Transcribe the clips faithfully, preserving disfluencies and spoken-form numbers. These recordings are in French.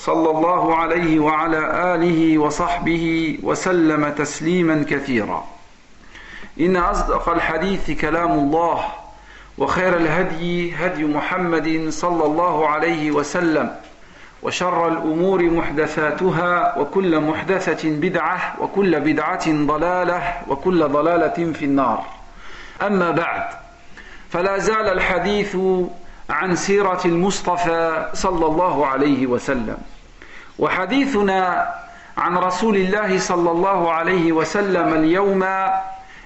صلى الله عليه وعلى آله وصحبه وسلم تسليما كثيرا إن أصدق الحديث كلام الله وخير الهدي هدي محمد صلى الله عليه وسلم وشر الأمور محدثاتها وكل محدثة بدعة وكل بدعة ضلالة وكل ضلالة في النار أما بعد فلا زال الحديث عن سيرة المصطفى صلى الله عليه وسلم وحديثنا عن رسول الله صلى الله عليه وسلم اليوم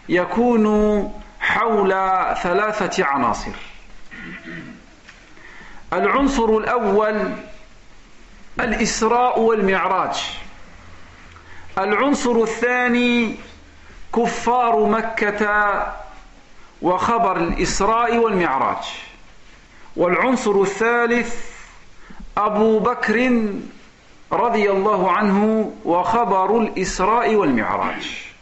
يكون حول ثلاثة عناصر. العنصر الأول الإسراء والمعراج. العنصر الثاني كفار مكة وخبر الإسراء والمعراج. والعنصر الثالث أبو بكر رضي الله عنه وخبر الإسراء والمعراج.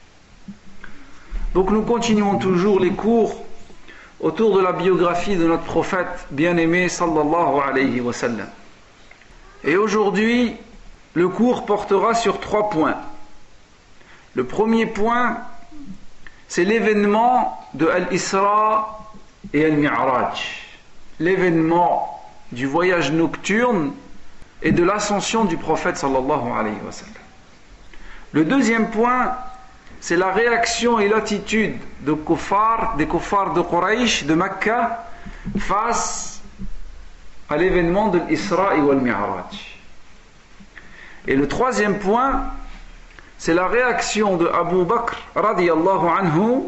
Donc nous continuons toujours les cours autour de la biographie de notre prophète bien-aimé sallallahu alayhi wa sallam. Et aujourd'hui, le cours portera sur trois points. Le premier point, c'est l'événement de Al-Isra et Al-Mi'raj. L'événement du voyage nocturne et de l'ascension du prophète sallallahu alayhi wa sallam. Le deuxième point, c'est la réaction et l'attitude de kuffar, des kuffars de Quraysh, de Mecca, face à l'événement de l'Isra et wal-Mi'raj. Et le troisième point, c'est la réaction de Abu Bakr radiyallahu anhu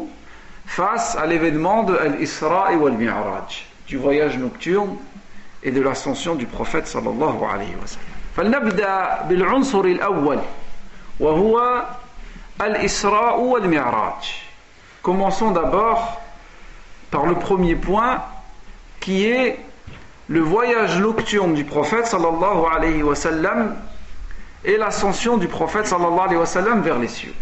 face à l'événement de l'Isra et wal-Mi'raj, du voyage nocturne et de l'ascension du prophète sallallahu alayhi wa sallam. فلنبدأ بالعنصر الأول وهو الإسراء والمعراج. Commençons d'abord par le premier point qui est le voyage nocturne du prophète sallallahu alayhi wa sallam et l'ascension du prophète sallallahu alayhi wa sallam vers les cieux.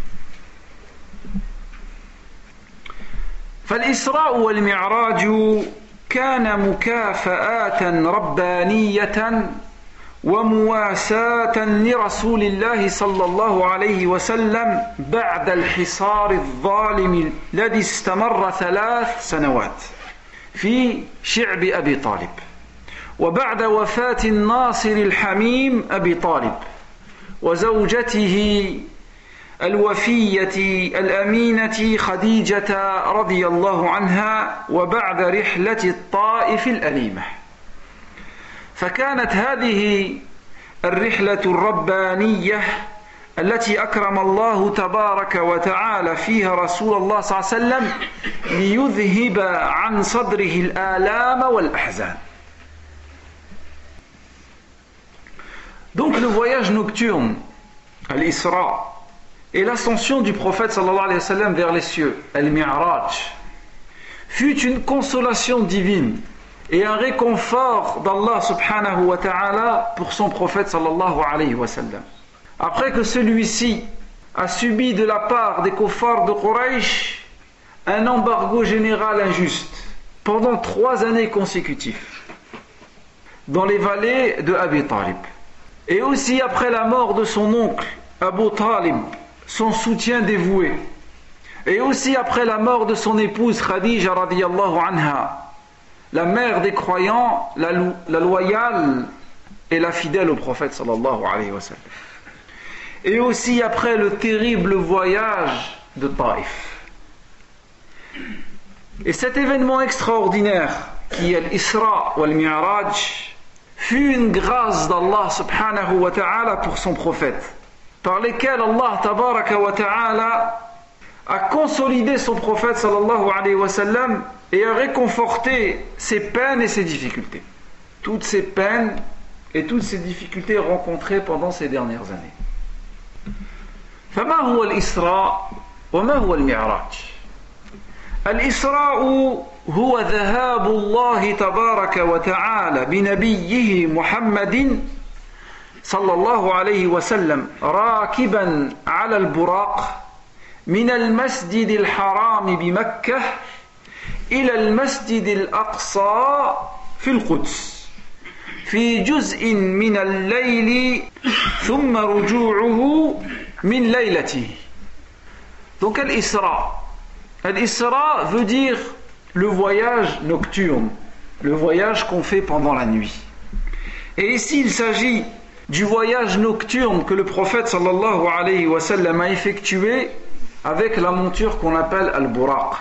فالإسراء والمعراج كان مكافآت ربانية ومواساة لرسول الله صلى الله عليه وسلم بعد الحصار الظالم الذي استمر ثلاث سنوات في شعب أبي طالب وبعد وفاة الناصر الحميم أبي طالب وزوجته الوفية الأمينة خديجة رضي الله عنها وبعد رحلة الطائف الأليمة. فكانت هذه الرحلة الربانية التي أكرم الله تبارك وتعالى فيها رسول الله صلى الله عليه وسلم ليذهب عن صدره الآلام والأحزان. Donc le voyage nocturne, l'Isra, et l'ascension du prophète sallallahu alayhi wa sallam vers les cieux, al-Mi'raj, fut une consolation divine et un réconfort d'Allah subhanahu wa ta'ala pour son prophète sallallahu alayhi wa sallam. Après que celui-ci a subi de la part des kuffars de Quraysh un embargo général injuste pendant trois années consécutives dans les vallées de Abi Talib. Et aussi après la mort de son oncle Abu Talib, son soutien dévoué, et aussi après la mort de son épouse Khadija radiyallahu anha, la mère des croyants, la, la loyale et la fidèle au prophète sallallahu alayhi wa sallam, et aussi après le terrible voyage de Taif. Et cet événement extraordinaire qui est l'Isra ou al-Mi'raj fut une grâce d'Allah subhanahu wa ta'ala pour son prophète, par lesquels Allah tabaraka wa ta'ala a consolidé son prophète sallallahu alayhi wa sallam et a réconforté ses peines et ses difficultés. Toutes ces peines et toutes ces difficultés rencontrées pendant ces dernières années. فما هو الإسراء وما هو المعراج؟ الإسراء هو ذهاب الله تبارك وتعالى بنبيه محمد صلى الله عليه وسلم راكبا على البراق من المسجد الحرام بمكة إلى المسجد الأقصى في القدس في جزء من الليل ثم رجوعه من ليلته. Donc Al-Isra. Al-Isra veut dire le voyage nocturne, le voyage qu'on fait pendant la nuit. Et ici il s'agit du voyage nocturne que le prophète sallallahu alayhi wa sallam a effectué avec la monture qu'on appelle Al-Buraq.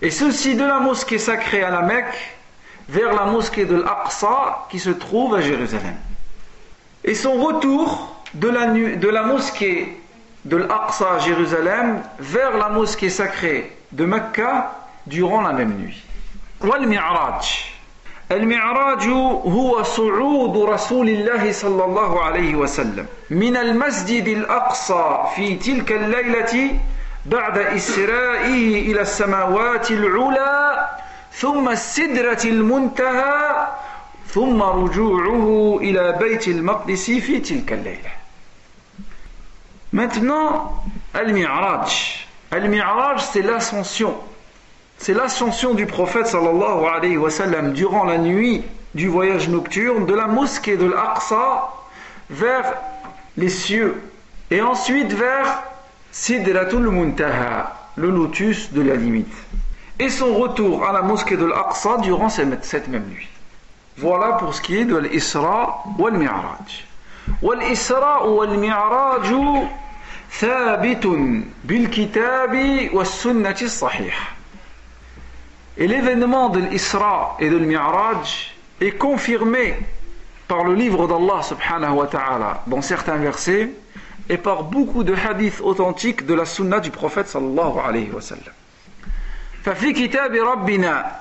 Et ceci de la mosquée sacrée à la Mecque vers la mosquée de l'Aqsa qui se trouve à Jérusalem. Et son retour de la, nu- de la mosquée de l'Aqsa à Jérusalem vers la mosquée sacrée de Mecca durant la même nuit. Wal-Mi'raj. Al-Mi'raj huwa su'ud Rasulillah sallallahu alayhi wa sallam min al-Masjid al-Aqsa fi tilka al-laylati ba'da isra'ihi ila as-samawati al-'ula thumma as-Sidratul Muntaha thumma ruju'uhu ila Bayt al-Maqdis fi tilka al-layla. Maintenant, Al-Mi'raj. Al-Mi'raj, c'est l'ascension. C'est l'ascension du prophète sallallahu alayhi wa sallam durant la nuit du voyage nocturne de la mosquée de l'Aqsa vers les cieux et ensuite vers Sidratul Muntaha, le lotus de la limite. Et son retour à la mosquée de l'Aqsa durant cette même nuit. Voilà pour ce qui est de l'Isra ou Al-Mi'raj. والإسراء والمعراج ثابت بالكتاب والسنة الصحيحة. Et l'événement de l'Isra et de l'Mi'raj est confirmé par le livre d'Allah subhanahu wa ta'ala dans certains versets et par beaucoup de hadiths authentiques de la sunna du prophète sallallahu alayhi wa sallam. ففي كتاب ربنا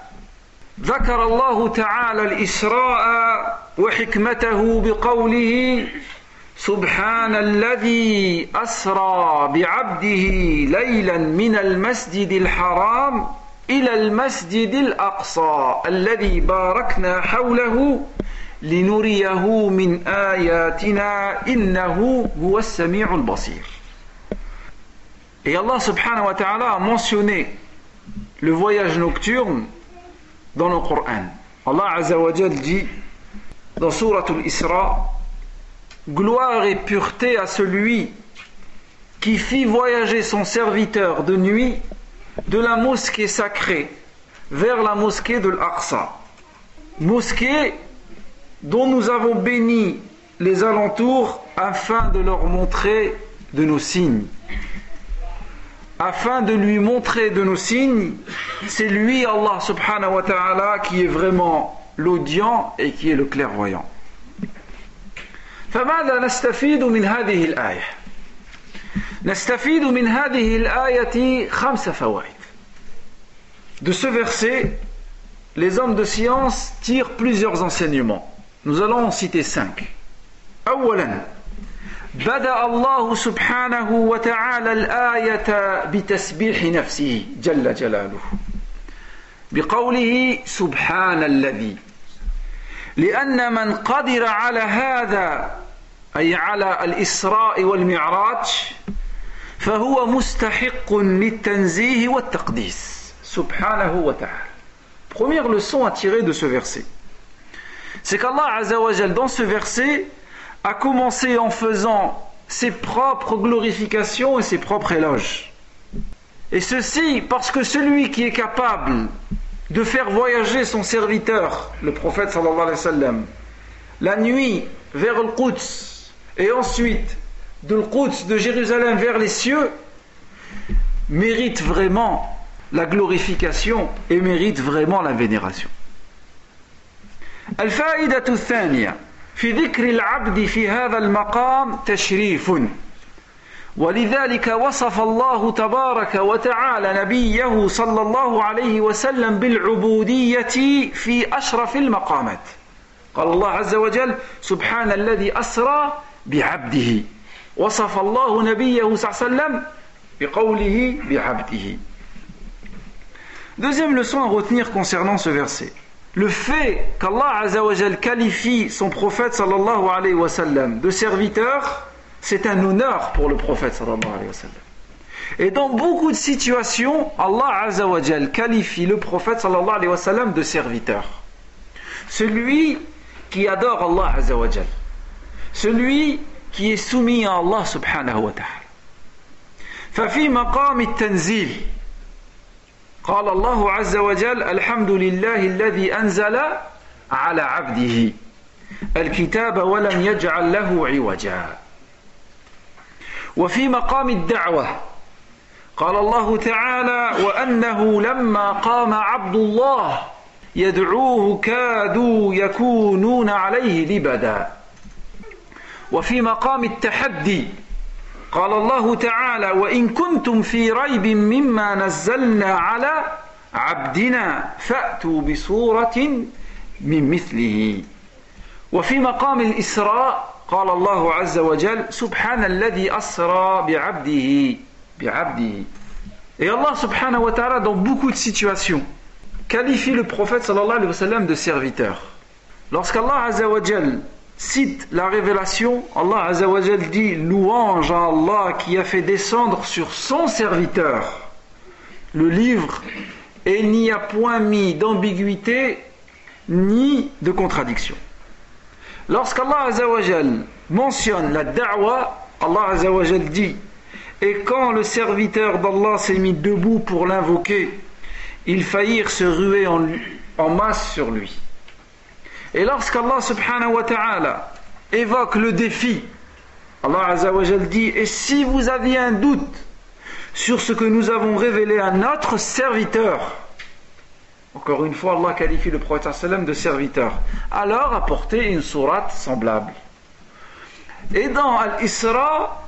ذكر الله تعالى الإسراء وحكمته بقوله سبحان الذي أسرى بعبده ليلا من المسجد الحرام إلى المسجد الأقصى الذي باركنا حوله لنريه من آياتنا إنه هو السميع البصير. Et Allah subhanahu wa ta'ala a mentionné le voyage nocturne dans le Coran. Allah Azza wa Jal dit dans Sourate al-Isra: gloire et pureté à celui qui fit voyager son serviteur de nuit de la mosquée sacrée vers la mosquée de l'Aqsa, mosquée dont nous avons béni les alentours afin de leur montrer de nos signes. Afin de lui montrer de nos signes, c'est lui, Allah subhanahu wa ta'ala, qui est vraiment l'audient et qui est le clairvoyant. فماذا نستفيد من هذه الآية؟ نستفيد من هذه الآية خمس فوائد. De ce verset, les hommes de science tirent plusieurs enseignements. Nous allons en citer cinq. أولاً بدأ الله سبحانه وتعالى الآية بتسبيح نفسه جل جلاله بقوله سبحان الذي، لأن من قدر على هذا أي على الإسراء والمعراج فهو مستحق للتنزيه والتقديس سبحانه وتعالى. Première leçon à tirer de ce verset, c'est qu'Allah Azza wa Jal dans ce verset a commencé en faisant ses propres glorifications et ses propres éloges. Et ceci parce que celui qui est capable de faire voyager son serviteur, le prophète sallallahu alayhi wa sallam, la nuit vers Al-Quds et ensuite de Al-Quds, de Jérusalem vers les cieux, mérite vraiment la glorification et mérite vraiment la vénération. Al-Fa'idatu Thaniya في ذكر العبد في هذا المقام تشريف، ولذلك وصف الله تبارك وتعالى نبيه صلى الله عليه وسلم بالعبودية في أشرف المقامات. قال الله عز وجل سبحان الذي أسرى بعبده. وصف الله نبيه صلى الله عليه وسلم Deuxième leçon à retenir concernant ce verset. Le fait qu'Allah Azza wa Jal qualifie son prophète sallallahu alayhi wa sallam de serviteur, c'est un honneur pour le prophète sallallahu alayhi wa sallam. Et dans beaucoup de situations, Allah Azza wa Jal qualifie le prophète sallallahu alayhi wa sallam de serviteur. Celui qui adore Allah Azza wa Jal. Celui qui est soumis à Allah subhanahu wa ta'ala. ففي مقام التنزيل قال الله عز وجل الحمد لله الذي أنزل على عبده الكتاب ولم يجعل له عوجا وفي مقام الدعوة قال الله تعالى وأنه لما قام عبد الله يدعوه كادوا يكونون عليه لبدا وفي مقام التحدي قال الله تعالى وإن كنتم في ريب مما نزلنا على عبدنا فأتوا بصورة من مثله وفي مقام الإسراء قال الله عز وجل سبحان الذي أسرى بعبده بعبده Et Allah subhanahu wa ta'ala dans beaucoup de situations qualifie le prophète sallallahu alayhi wa sallam de serviteur. Lorsqu'Allah azza wa jal cite la révélation, Allah Azza wa Jal dit « Louange à Allah qui a fait descendre sur son serviteur le livre et il n'y a point mis d'ambiguïté ni de contradiction. » Lorsqu'Allah Azza wa Jal mentionne la da'wa, Allah Azza wa Jal dit « Et quand le serviteur d'Allah s'est mis debout pour l'invoquer, ils faillirent se ruer en, en masse sur lui. » Et lorsqu'Allah subhanahu wa ta'ala évoque le défi, Allah azza wa jal dit « Et si vous aviez un doute sur ce que nous avons révélé à notre serviteur » encore une fois Allah qualifie le prophète sallam de serviteur, alors apportez une sourate semblable. Et dans Al-Isra,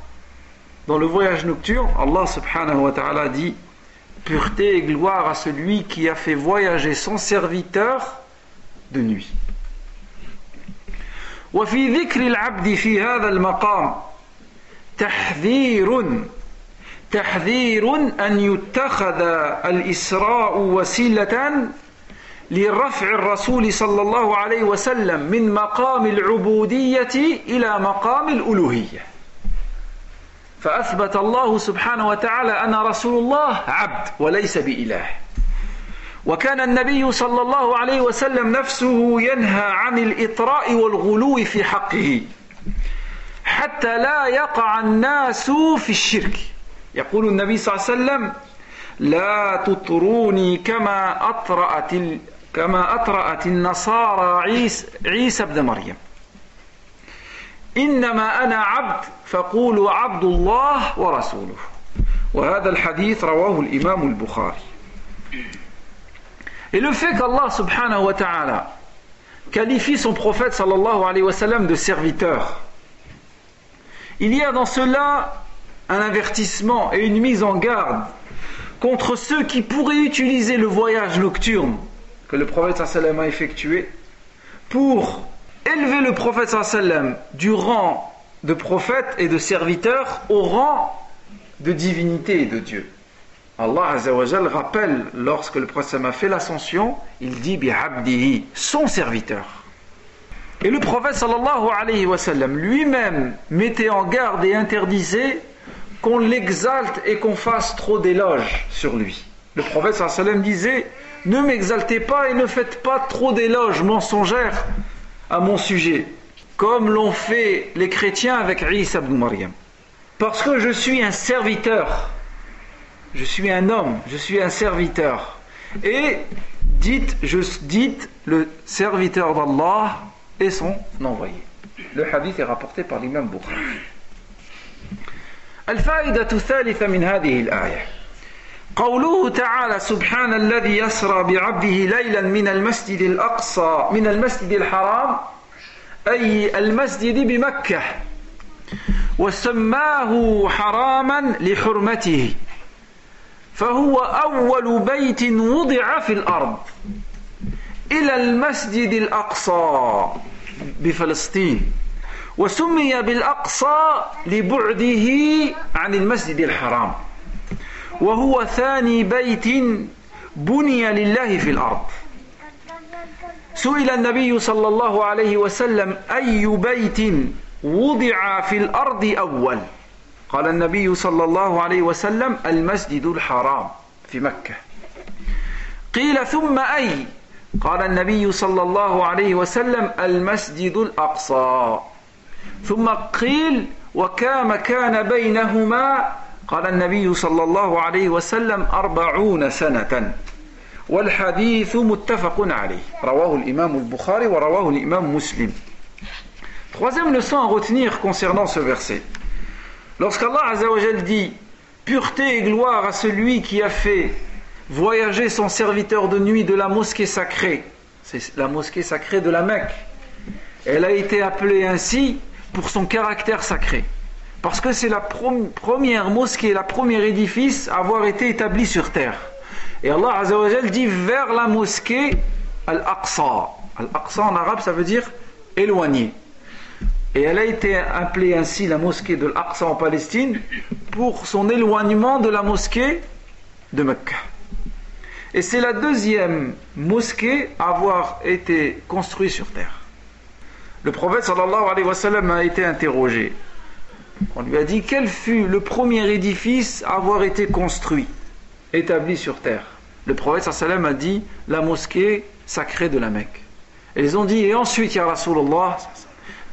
dans le voyage nocturne, Allah subhanahu wa ta'ala dit « Pureté et gloire à celui qui a fait voyager son serviteur de nuit. » وفي ذكر العبد في هذا المقام تحذير تحذير أن يتخذ الإسراء وسيلة لرفع الرسول صلى الله عليه وسلم من مقام العبودية إلى مقام الألوهية فأثبت الله سبحانه وتعالى أن رسول الله عبد وليس بإله وكان النبي صلى الله عليه وسلم نفسه ينهى عن الإطراء والغلو في حقه حتى لا يقع الناس في الشرك يقول النبي صلى الله عليه وسلم لا تطروني كما أطرأت كما أطرأت النصارى عيسى عيسى ابن مريم إنما أنا عبد فقولوا عبد الله ورسوله وهذا الحديث رواه الإمام البخاري. Et le fait qu'Allah subhanahu wa ta'ala qualifie son prophète sallallahu alayhi wa sallam de serviteur, il y a dans cela un avertissement et une mise en garde contre ceux qui pourraient utiliser le voyage nocturne que le prophète sallallahu alayhi wa sallam a effectué pour élever le prophète sallallahu alayhi wa sallam du rang de prophète et de serviteur au rang de divinité et de Dieu. Allah Azza wa Jal rappelle lorsque le prophète a fait l'ascension, il dit bihabdihi, son serviteur. Et le prophète sallallahu alayhi wa sallam lui-même mettait en garde et interdisait qu'on l'exalte et qu'on fasse trop d'éloges sur lui. Le prophète sallallahu alayhi wa sallam disait ne m'exaltez pas et ne faites pas trop d'éloges mensongères à mon sujet, comme l'ont fait les chrétiens avec Isa ibn Maryam. Parce que je suis un serviteur. Je suis un homme, je suis un serviteur. Et dites, je dites le serviteur d'Allah et son envoyé. Le hadith est rapporté par l'imam Bukhari. الفائدة الثالثة من هذه الآية قوله تعالى سبحان الذي يسرى بعبده ليلا من المسجد الأقصى من المسجد الحرام أي المسجد بمكة وسماه حراما لحرمته فهو أول بيت وضع في الأرض إلى المسجد الأقصى بفلسطين وسمي بالأقصى لبعده عن المسجد الحرام وهو ثاني بيت بني لله في الأرض. سئل النبي صلى الله عليه وسلم أي بيت وضع في الأرض أول؟ قال النبي صلى الله عليه وسلم المسجد الحرام في مكة. قيل ثم أي؟ قال النبي صلى الله عليه وسلم المسجد الأقصى. ثم قيل وكما كان بينهما؟ قال النبي صلى الله عليه وسلم أربعون سنة. والحديث متفق عليه. رواه الإمام البخاري ورواه الإمام مسلم. Troisième leçon à retenir concernant ce verset. Lorsqu'Allah Azza wa Jal dit « Pureté et gloire à celui qui a fait voyager son serviteur de nuit de la mosquée sacrée » c'est la mosquée sacrée de la Mecque. Elle a été appelée ainsi pour son caractère sacré. Parce que c'est la première mosquée, la première édifice à avoir été établi sur terre. Et Allah Azza wa Jal dit « Vers la mosquée Al-Aqsa » Al-Aqsa en arabe ça veut dire « éloigné ». Et elle a été appelée ainsi la mosquée de l'Aqsa en Palestine pour son éloignement de la mosquée de Mecca. Et c'est la deuxième mosquée à avoir été construite sur terre. Le prophète sallallahu alayhi wa sallam a été interrogé. On lui a dit quel fut le premier édifice à avoir été construit, établi sur terre. Le prophète sallallahu alayhi wa sallam a dit la mosquée sacrée de la Mecque. Et ils ont dit et ensuite ya Rasulullah.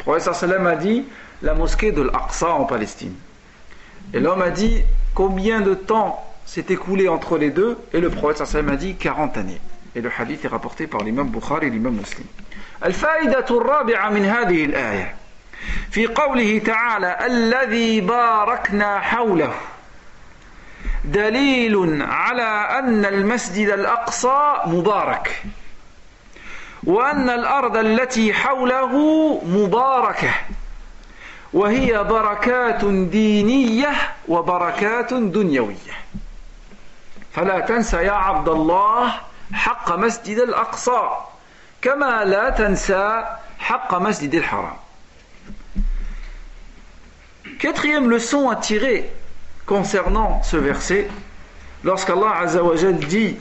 Le prophète sallam a dit la mosquée de l'Aqsa en Palestine. Et l'homme a dit combien de temps s'est écoulé entre les deux, et le prophète sallam a dit quarante années. Et le hadith est rapporté par l'imam Bukhari et l'imam Muslim. Al-faidatu al-rabi'a min hadhihi al-aya fi qawlihi ta'ala alladhi barakna hawlahu dalilun ala anna al-masjid al-aqsa mubarak. وأن الأرض التي حوله مباركة وهي بركات دينية وبركات دنيوية فلا تنسى يا عبد الله حق مسجد الأقصى كما لا تنسى حق مسجد الحرام. Quatrième leçon à tirer concernant ce verset, lorsqu'Allah Azza wa Jal dit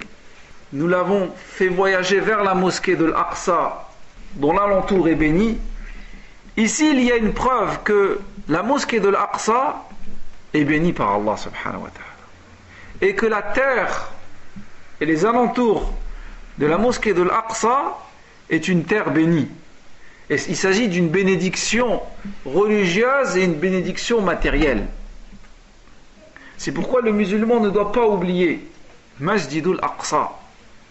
nous l'avons fait voyager vers la mosquée de l'Aqsa, dont l'alentour est béni. Ici, il y a une preuve que la mosquée de l'Aqsa est bénie par Allah subhanahu wa ta'ala. Et que la terre et les alentours de la mosquée de l'Aqsa est une terre bénie. Et il s'agit d'une bénédiction religieuse et une bénédiction matérielle. C'est pourquoi le musulman ne doit pas oublier Masjidul Aqsa.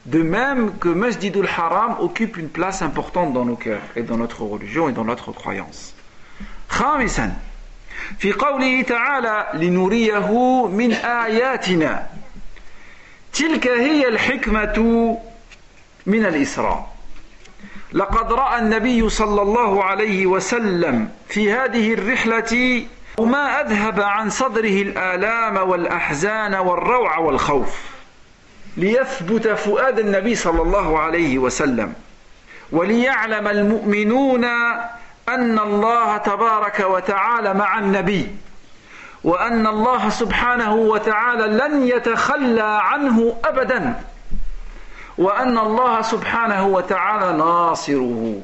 De même que Masjidul Haram occupe une place importante dans nos cœurs et dans notre religion et dans notre croyance. Khamisan, fi qawlihi ta'ala linuriyahu min ayatina. Tilka hiya al-hikmatu min al-Isra. Laqad ra'a an-nabiyyu sallallahu alayhi wa sallam fi hadhihi ar-rihlati ma adhaba 'an sadrihi al-alama wal-ahzana wal-raw'a wal-khawf. ليثبت فؤاد النبي صلى الله عليه وسلم وليعلم المؤمنون أن الله تبارك وتعالى مع النبي وأن الله سبحانه وتعالى لن يتخلى عنه أبدا وأن الله سبحانه وتعالى ناصره.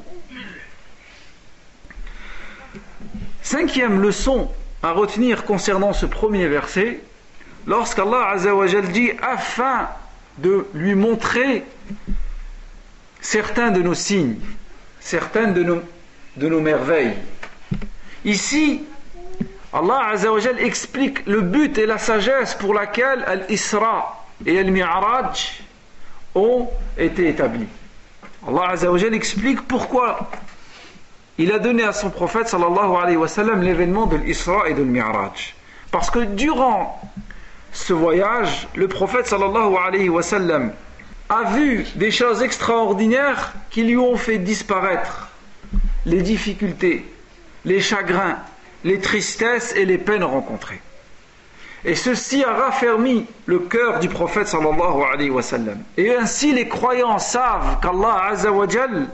Cinquième leçon à retenir concernant ce premier verset, lorsqu'Allah Azza wa Jal dit afin de lui montrer certains de nos signes, certaines de nos, de nos merveilles. Ici, Allah Azza wa Jal explique le but et la sagesse pour laquelle Al-Isra et Al-Mi'raj ont été établis. Allah Azza wa Jal explique pourquoi il a donné à son prophète sallallahu alayhi wa sallam l'événement de l'Isra et de l'Mi'raj. Parce que durant ce voyage, le prophète sallallahu alayhi wa sallam a vu des choses extraordinaires qui lui ont fait disparaître les difficultés, les chagrins, les tristesses et les peines rencontrées. Et ceci a raffermi le cœur du prophète sallallahu alayhi wa sallam. Et ainsi les croyants savent qu'Allah Azza wa Jal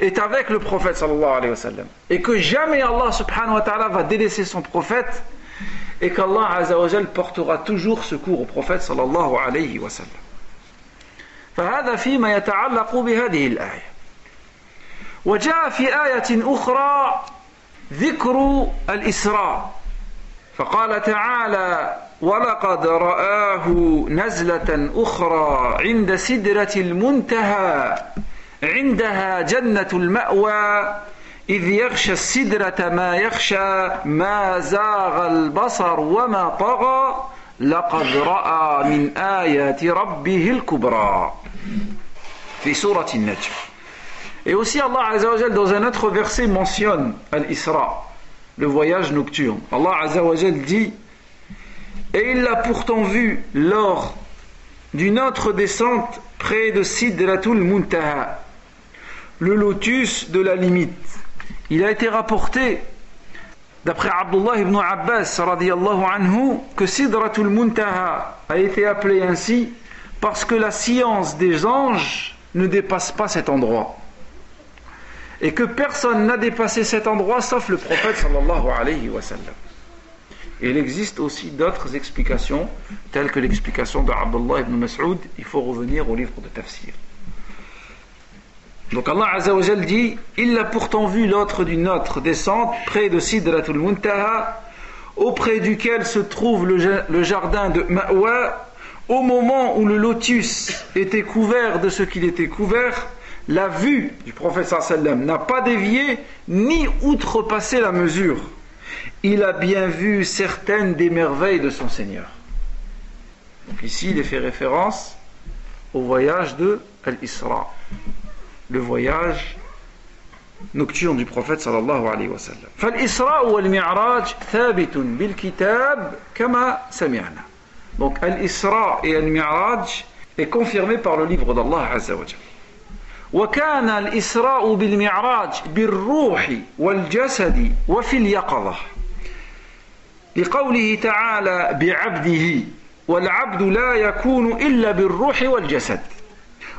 est avec le prophète sallallahu alayhi wa sallam. Et que jamais Allah subhanahu wa ta'ala va délaisser son prophète et qu'Allah Azza wa Jal portera toujours secours au prophète sallallahu alayhi wa sallam. فهذا فيما يتعلق بهذه الآية. وجاء في آية أخرى ذكر الإسراء فقال تعالى ولقد رآه نزلة أخرى عند سدرة المنتهى عندها جنة المأوى إذ يغشى السدرة ما يغشى ما زاغ البصر وما طغى لقد رأى من آيات ربه الكبرى في سورة النجم. Et aussi Allah Azza wa Jal dans un autre verset mentionne Al-Isra, le voyage nocturne. Allah Azza wa Jal dit et il l'a pourtant vu lors d'une autre descente près de Sidratul Muntaha, le lotus de la limite. Il a été rapporté d'après Abdullah ibn Abbas radiyallahu anhu que Sidratul Muntaha a été appelée ainsi parce que la science des anges ne dépasse pas cet endroit. Et que personne n'a dépassé cet endroit sauf le prophète sallallahu alayhi wa sallam. Il existe aussi d'autres explications, telles que l'explication de Abdullah ibn Masoud. Il faut revenir au livre de Tafsir. Donc Allah Azza wa Jal dit il l'a pourtant vu l'autre d'une autre descente près de Sidratul Muntaha, auprès duquel se trouve le, le jardin de Ma'wa, au moment où le lotus était couvert de ce qu'il était couvert. La vue du prophète sallallahu alayhi wa sallam n'a pas dévié ni outrepassé la mesure. Il a bien vu certaines des merveilles de son Seigneur. Donc ici, il est fait référence au voyage de Al-Isra, le voyage nocturne du prophète sallallahu alayhi wa sallam. Fal-Isra ou Al-Mi'raj thabitun bil-kitab kama sami'na. Donc Al-Isra et Al-Mi'raj est confirmé par le livre d'Allah Azza wa Jalla. وكان الإسراء بالمعراج بالروح والجسد وفي اليقظة لقوله تعالى بعبده والعبد لا يكون إلا بالروح والجسد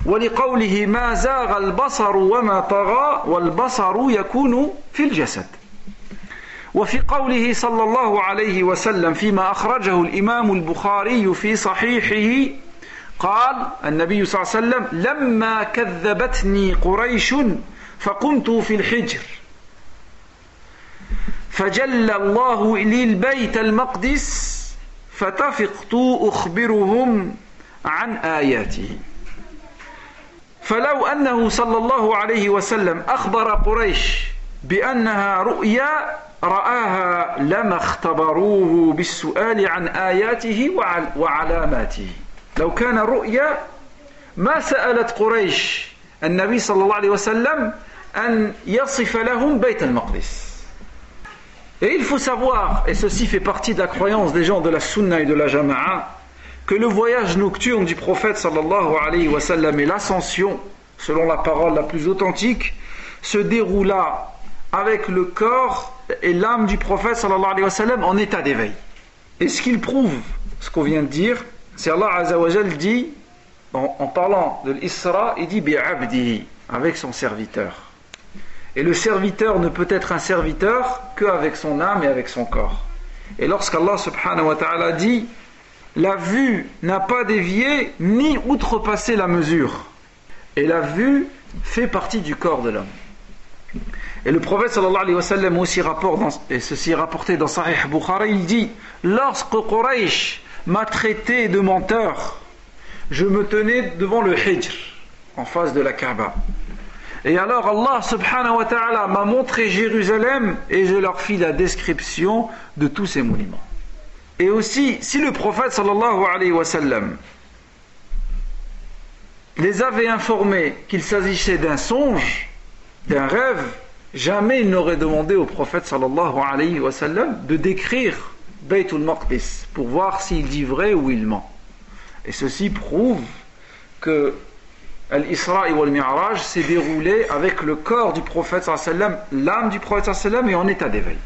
ولقوله ما زاغ البصر وما طغى والبصر يكون في الجسد وفي قوله صلى الله عليه وسلم فيما أخرجه الإمام البخاري في صحيحه قال النبي صلى الله عليه وسلم لما كذبتني قريش فقمت في الحجر فجل الله لي البيت المقدس فتفقت أخبرهم عن آياته فلو أنه صلى الله عليه وسلم أخبر قريش بأنها رؤيا رآها لما اختبروه بالسؤال عن آياته وعلاماته لو كان رؤيا ما سألت قريش النبي صلى الله عليه وسلم أن يصف لهم بيت المقدس. Et il faut savoir, et ceci fait partie de la croyance des gens de la Sunna et de la Jama'a, que le voyage nocturne du prophète sallallahu alayhi wa sallam et l'ascension, selon la parole la plus authentique, se déroula avec le corps et l'âme du prophète sallallahu alayhi wa sallam en état d'éveil. Et ce qu'il prouve, ce qu'on vient de dire, c'est Allah Azza wa Jal dit, en, en parlant de l'Isra, il dit bi'abdihi, avec son serviteur. Et le serviteur ne peut être un serviteur qu'avec son âme et avec son corps. Et lorsqu'Allah subhanahu wa ta'ala dit, la vue n'a pas dévié ni outrepassé la mesure. Et la vue fait partie du corps de l'homme. Et le prophète sallallahu alayhi wa sallam aussi rapporte, dans, et ceci est rapporté dans Sahih Bukhari, il dit, lorsque Quraysh m'a traité de menteur, je me tenais devant le Hijr, en face de la Kaaba. Et alors Allah subhanahu wa ta'ala m'a montré Jérusalem et je leur fis la description de tous ces monuments. Et aussi, si le prophète sallallahu alayhi wa sallam les avait informés qu'il s'agissait d'un songe, d'un rêve, jamais ils n'auraient demandé au prophète sallallahu alayhi wa sallam de décrire Bayt al-Maqdis pour voir s'il dit vrai ou il ment. Et ceci prouve que Al-Isra et Al-Mi'raj s'est déroulé avec le corps du prophète sallallahu alayhi wa sallam, l'âme du prophète sallallahu alayhi wa sallam et en état d'éveil.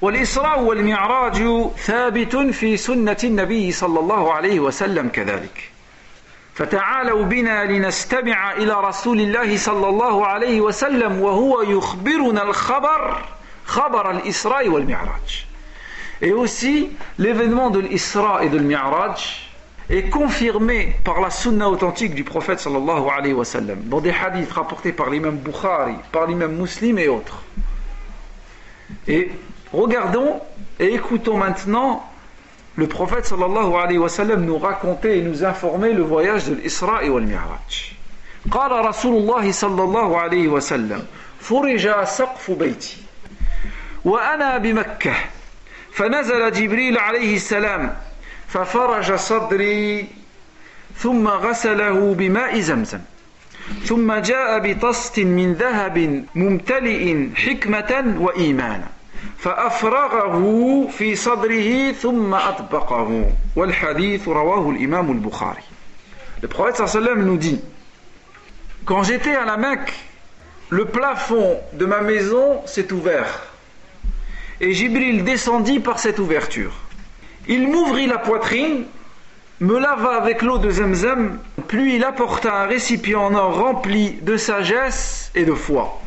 Al-Isra et Al-Mi'raj thabitun fi sunnati an-nabi sallallahu alayhi wa sallam kadhalik. فتعالوا بنا لنستمع إلى رسول الله صلى الله عليه وسلم وهو يخبرنا الخبر Khabar al-Isra et al-Mi'raj. Et aussi, l'événement de l'Isra et de l'Mi'raj est confirmé par la sunna authentique du prophète sallallahu alayhi wa sallam, dans des hadiths rapportés par l'imam Bukhari, par l'imam Muslim et autres. Et regardons et écoutons maintenant le prophète sallallahu alayhi wa sallam nous raconter et nous informer le voyage de l'Isra et al-Mi'raj. قال رسول الله صلى الله عليه وسلم فرج سقف بيتي وأنا بمكة فنزل جبريل عليه السلام ففرج صدري ثم غسله بماء زمزم ثم جاء بطست من ذهب ممتلئ حكمة وإيمانا فأفرغه في صدره ثم أطبقه والحديث رواه الإمام البخاري. Le prophète صلى الله عليه وسلم nous dit: quand j'étais à la Mecque, le plafond de ma maison s'est ouvert et Jibril descendit par cette ouverture. Il m'ouvrit la poitrine, me lava avec l'eau de Zemzem, puis il apporta un récipient en or rempli de sagesse et de foi.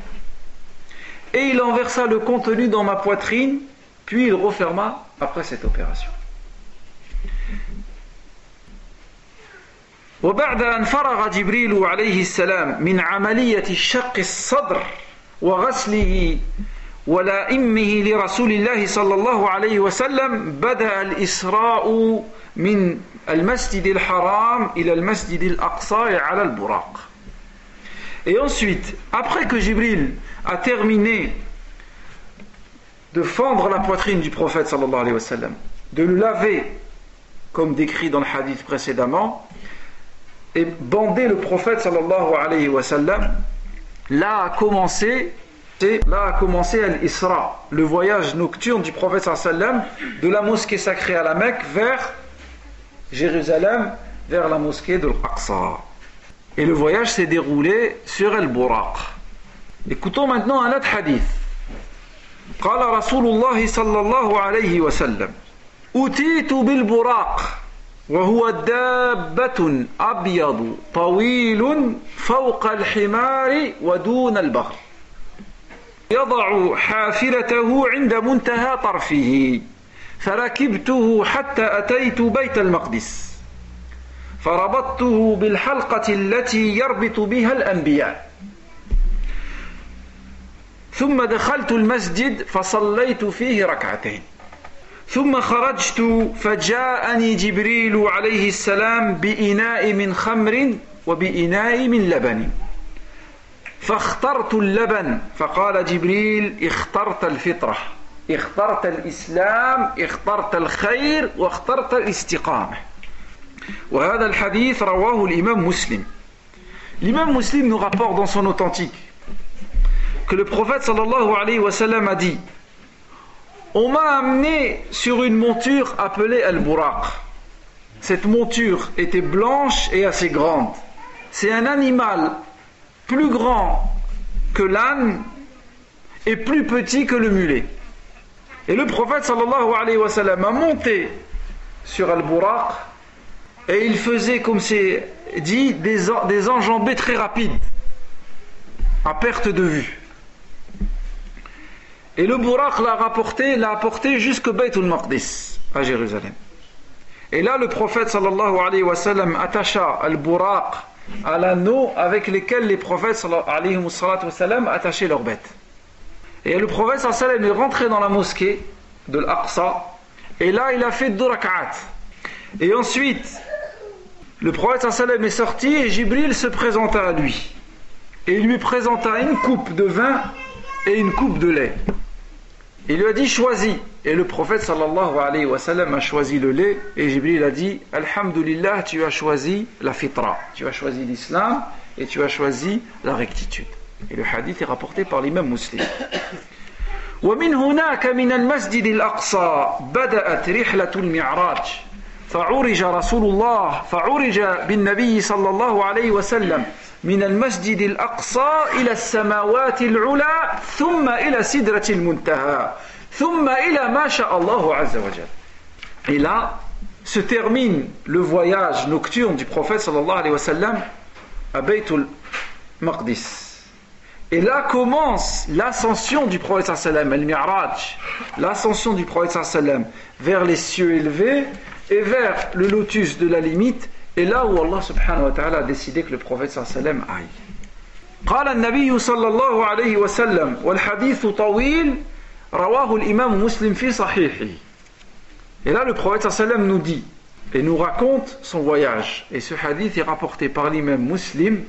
Et il en versa le contenu dans ma poitrine, puis il referma après cette opération. وبعد أن فرغ جبريل عليه السلام من عملية شق الصدر وغسله ولائمه لرسول الله صلى الله عليه وسلم بدأ الإسراء من المسجد الحرام إلى المسجد الأقصى على البراق. Et ensuite, après que Jibril a terminé de fendre la poitrine du prophète sallallahu alayhi wa sallam, de le laver, comme décrit dans le hadith précédemment, et bander le prophète sallallahu alayhi wa sallam, là a commencé là a commencé al-Isra, le voyage nocturne du prophète sallallahu alayhi wa sallam de la mosquée sacrée à la Mecque vers Jérusalem, vers la mosquée de l'Aqsa, et le voyage s'est déroulé sur Al-Buraq. Écoutons maintenant un autre hadith. Qala Rasulullah sallallahu alayhi wa sallam: utitu bil-Buraq وهو دابة أبيض طويل فوق الحمار ودون البغل يضع حافرته عند منتهى طرفه فركبته حتى أتيت بيت المقدس فربطته بالحلقة التي يربط بها الأنبياء ثم دخلت المسجد فصليت فيه ركعتين ثم خرجت فجاءني جبريل عليه السلام بإناء من خمر وبإناء من لبن فاخترت اللبن فقال جبريل: اخترت الفطرة، اخترت الإسلام، اخترت الخير، واخترت الاستقامة. وهذا الحديث رواه الإمام مسلم. L'imam Muslim nous rapporte dans son authentique que le prophète sallallahu alayhi wa sallam a dit: on m'a amené sur une monture appelée Al-Buraq. Cette monture était blanche et assez grande. C'est un animal plus grand que l'âne et plus petit que le mulet. Et le prophète sallallahu alayhi wa sallam a monté sur Al-Buraq et il faisait, comme c'est dit, des, des enjambées très rapides, à perte de vue. Et le Buraq l'a rapporté, l'a apporté jusqu'au Bayt al-Maqdis, à Jérusalem. Et là, le prophète sallallahu alayhi wa sallam attacha al-Buraq à l'anneau avec lesquels les prophètes sallallahu alayhi wa sallam attachaient leurs bêtes. Et le prophète sallallahu alayhi wa sallam est rentré dans la mosquée de l'Aqsa, et là, il a fait deux rak'at. Et ensuite, le prophète sallallahu alayhi wa sallam est sorti et Jibril se présenta à lui. Et il lui présenta une coupe de vin et une coupe de lait. Il lui a dit: choisis. Et le prophète sallallahu alayhi wa sallam a choisi le lait, et Jibril a dit: alhamdulillah, tu as choisi la fitra, tu as choisi l'islam et tu as choisi la rectitude. Et le hadith est rapporté par l'imam Muslim. ومن هناك من المسجد الأقصى بدأت رحلة المعراج فعرج رسول الله فعرج بالنبي صلى الله عليه وسلم من المسجد الأقصى إلى السماوات العلى ثم إلى سدرة المنتهى ثم إلى ما شاء الله عز وجل. Et là se termine le voyage nocturne du prophète sallallahu alayhi wa sallam à Beit al-Maqdis. Et là commence l'ascension du prophète sallam, al-Mi'raj, l'ascension du prophète sallam vers les cieux élevés et vers le lotus de la limite, et là où Allah subhanahu wa ta'ala a décidé que le prophète sallam aille. قال النبي صلى الله عليه وسلم والحديث طويل رواه الإمام مسلم في صحيحه. Et là le prophète sallam nous dit et nous raconte son voyage, et ce hadith est rapporté par l'imam Muslim.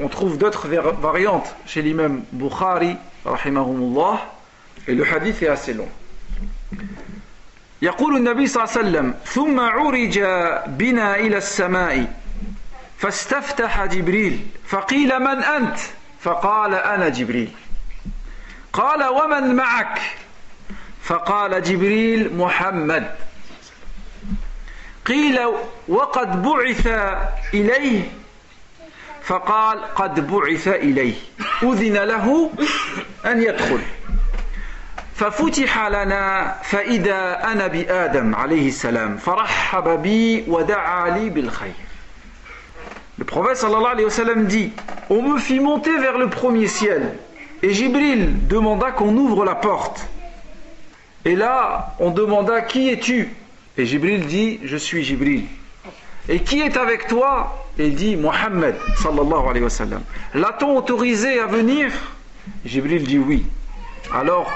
On trouve d'autres variantes chez l'imam Bukhari, rahimahumullah, et le hadith est assez long. يقول النبي صلى الله عليه وسلم ثم عرج بنا إلى السماء فاستفتح جبريل فقيل من أنت فقال أنا جبريل قال ومن معك فقال جبريل محمد قيل وقد بعث إليه فقال قد بعث إليه أذن له أن يدخل ففتح لنا فإذا أنا بآدم عليه السلام فرحب بي ودعا لي بالخير. Le prophète sallallahu alayhi wa sallam dit: on me fit monter vers le premier ciel et Jibril demanda qu'on ouvre la porte. Et là on demanda: qui es-tu? Et Jibril dit: je suis Jibril. Et qui est avec toi? Il dit Mohammed sallallahu alayhi wa sallam. L'a-t-on autorisé à venir? Jibril dit oui. Alors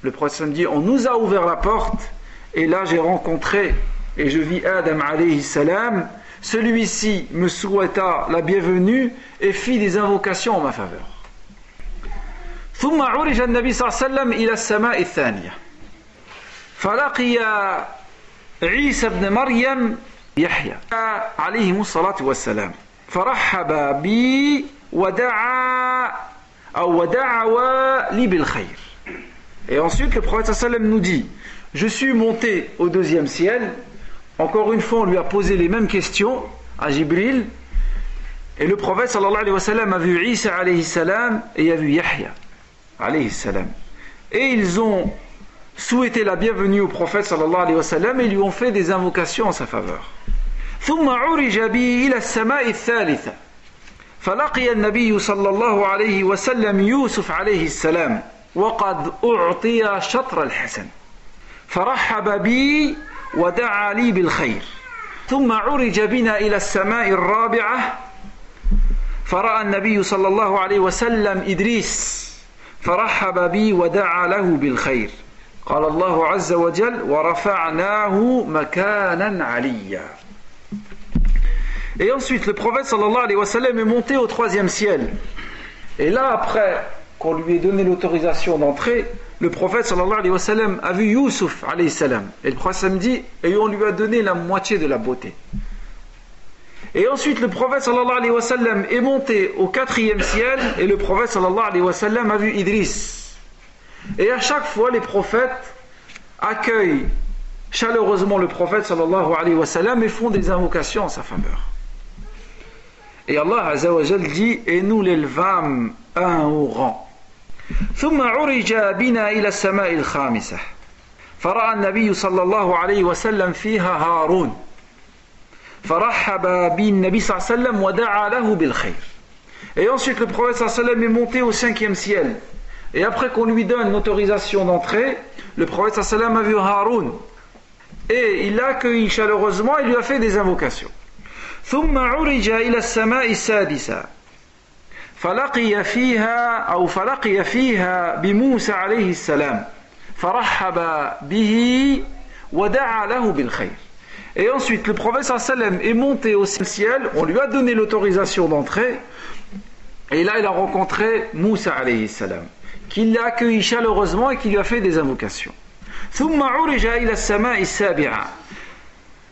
le prophète dit: on nous a ouvert la porte et là j'ai rencontré et je vis Adam alayhi salam. Celui-ci me souhaita la bienvenue et fit des invocations en ma faveur. ثم عرج النبي صلى الله عليه وسلم إلى السماء الثانية فلقي عيسى ابن مريم يحيى عليهم الصلاة والسلام فرحب بي ودعا أو ودعوا لي بالخير. Et ensuite le prophète صلى الله عليه وسلم nous dit: je suis monté au deuxième ciel. Encore une fois, on lui a posé les mêmes questions à Jibril, et le prophète sallallahu alayhi wa sallam a vu Isa alayhi salam et a vu Yahya alayhi salam, et ils ont souhaité la bienvenue au prophète sallallahu alayhi wa sallam et lui ont fait des invocations en sa faveur. ثم عرج بي إلى السماء الثالثة فلقي النبي صلى الله عليه وسلم يوسف عليه السلام وقد أعطي شطر الحسن فرحب بي ودعا لي بالخير ثم عرج بنا إلى السماء الرابعة فرأى النبي صلى الله عليه وسلم إدريس فرحب بي ودعا له بالخير قال الله عز وجل ورفعناه مكانا عليا. Et ensuite le prophète sallallahu alayhi wa sallam est monté au troisième ciel, et là après qu'on lui ait donné l'autorisation d'entrer, le prophète sallallahu alayhi wa sallam a vu Yusuf alayhi salam, et le prophète dit: et on lui a donné la moitié de la beauté. Et ensuite le prophète sallallahu alayhi wa sallam est monté au quatrième ciel, et le prophète sallallahu alayhi wa sallam a vu Idris. Et à chaque fois les prophètes accueillent chaleureusement le prophète sallallahu alayhi wa sallam et font des invocations en sa faveur. Et Allah azza wa jal dit: et nous l'élevâmes à un haut rang. ثم عرج بنا إلى السماء الخامسة فرأى النبي صلى الله عليه وسلم فيها هارون فرحب بي النبي صلى الله عليه وسلم ودعا له بالخير. Et ensuite le prophète صلى الله عليه وسلم est monté au cinquième ciel, et après qu'on lui donne l'autorisation d'entrer, le prophète صلى الله عليه وسلم a vu Haroun et il l'a accueilli chaleureusement et lui a fait des invocations. ثم عرج إلى السماء السادسة فلقي فيها أو فلقي فيها بموسى عليه السلام فرحب به ودعا له بالخير. Et ensuite le prophète sallam est monté au ciel, on lui a donné l'autorisation d'entrer, et là il a rencontré Moussa alayhi salam, qui l'a accueilli chaleureusement et qui lui a fait des invocations. ثم عرج إلى السماء السابعة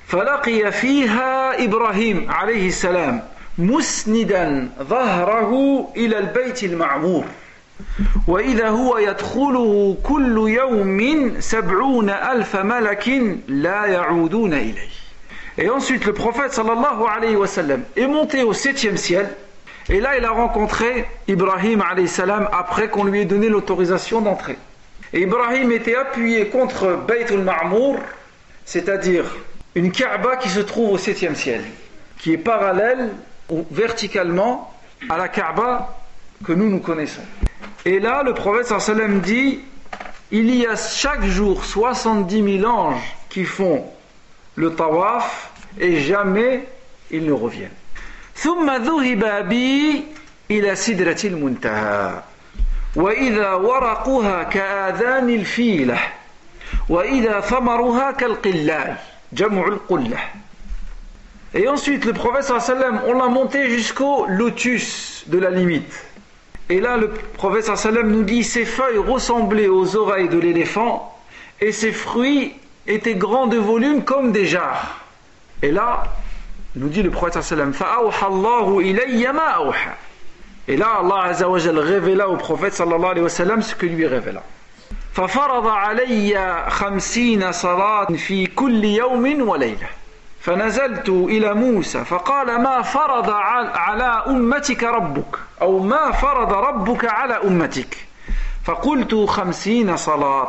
فلقي فيها إبراهيم عليه السلام مسندا ظهره إلى البيت المعمور وإذا هو يدخله كل يوم سبعون ألف ملك لا يعودون إليه. Et ensuite le prophète sallallahu alayhi wa sallam est monté au septième ciel, et là il a rencontré Ibrahim alayhi salam après qu'on lui ait donné l'autorisation d'entrer. Et Ibrahim était appuyé contre Beit al-Ma'mour, c'est-à-dire une Kaaba qui se trouve au septième ciel, qui est parallèle ou verticalement à la Kaaba que nous nous connaissons. Et là, le prophète sallallahu alayhi wa sallam dit, il y a chaque jour soixante-dix mille anges qui font le tawaf et jamais ils ne reviennent. ثم ذهب بي إلى سدرة المنتهى وإذا ورقها كآذان الفيلة وإذا ثمرها كالقلال جمع القلة. Et ensuite le prophète sallallahu alayhi wa sallam, on l'a monté jusqu'au lotus de la limite. Et là le prophète sallallahu alayhi wa sallam nous dit, ses feuilles ressemblaient aux oreilles de l'éléphant et ses fruits étaient grands de volume comme des jarres. Et là nous dit le prophète sallallahu alayhi wa sallam, et là Allah azza wa jal révéla au prophète sallallahu alayhi wa sallam ce que lui révéla. فَفَرَضَ عَلَيَّ خَمْسِينَ صَلَاةٍ فِي كُلِّ يَوْمٍ وَلَيْلَةٍ فَنَزَلْتُ إِلَى مُوسَى فَقَالَ مَا فَرَضَ عَلَى أُمَّتِكَ رَبُّكَ أَوْ مَا فَرَضَ رَبُّكَ عَلَى أُمَّتِكَ فَقُلْتُ خَمْسِينَ صَلَاةٍ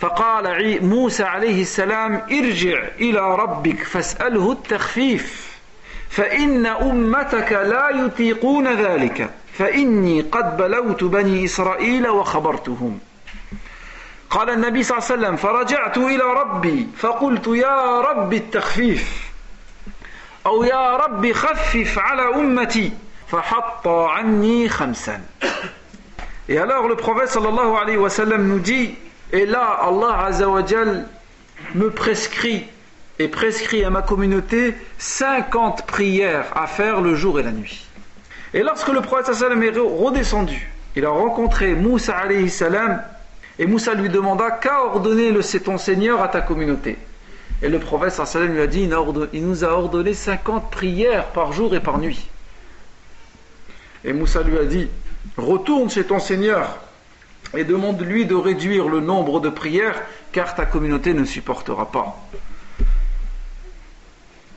فَقَالَ مُوسَى عليه السلام ارجع إلى ربك فاسأله التخفيف فإن أمتك لا يطيقون ذلك فإني قد بلوت بني إسرائيل وخبرتهم. قال النبي صلى الله عليه وسلم فرجعت إلى ربي فقلت يا رب التخفيف أو يا رب خفف على أمتي فحط عني خمسا. Et alors le prophète sallallahu alayhi wa sallam nous dit, et là Allah azza wa jal me prescrit et prescrit à ma communauté cinquante prières à faire le jour et la nuit. Et lorsque le prophète sallallahu alayhi wa sallam est redescendu, il a rencontré Moussa alayhi salam, et Moussa lui demanda, qu'a ordonné le, ton Seigneur à ta communauté? Et le prophète sallallahu alayhi wa sallam lui a dit, il, a ordonné, il nous a ordonné cinquante prières par jour et par nuit. Et Moussa lui a dit, retourne chez ton Seigneur et demande-lui de réduire le nombre de prières, car ta communauté ne supportera pas.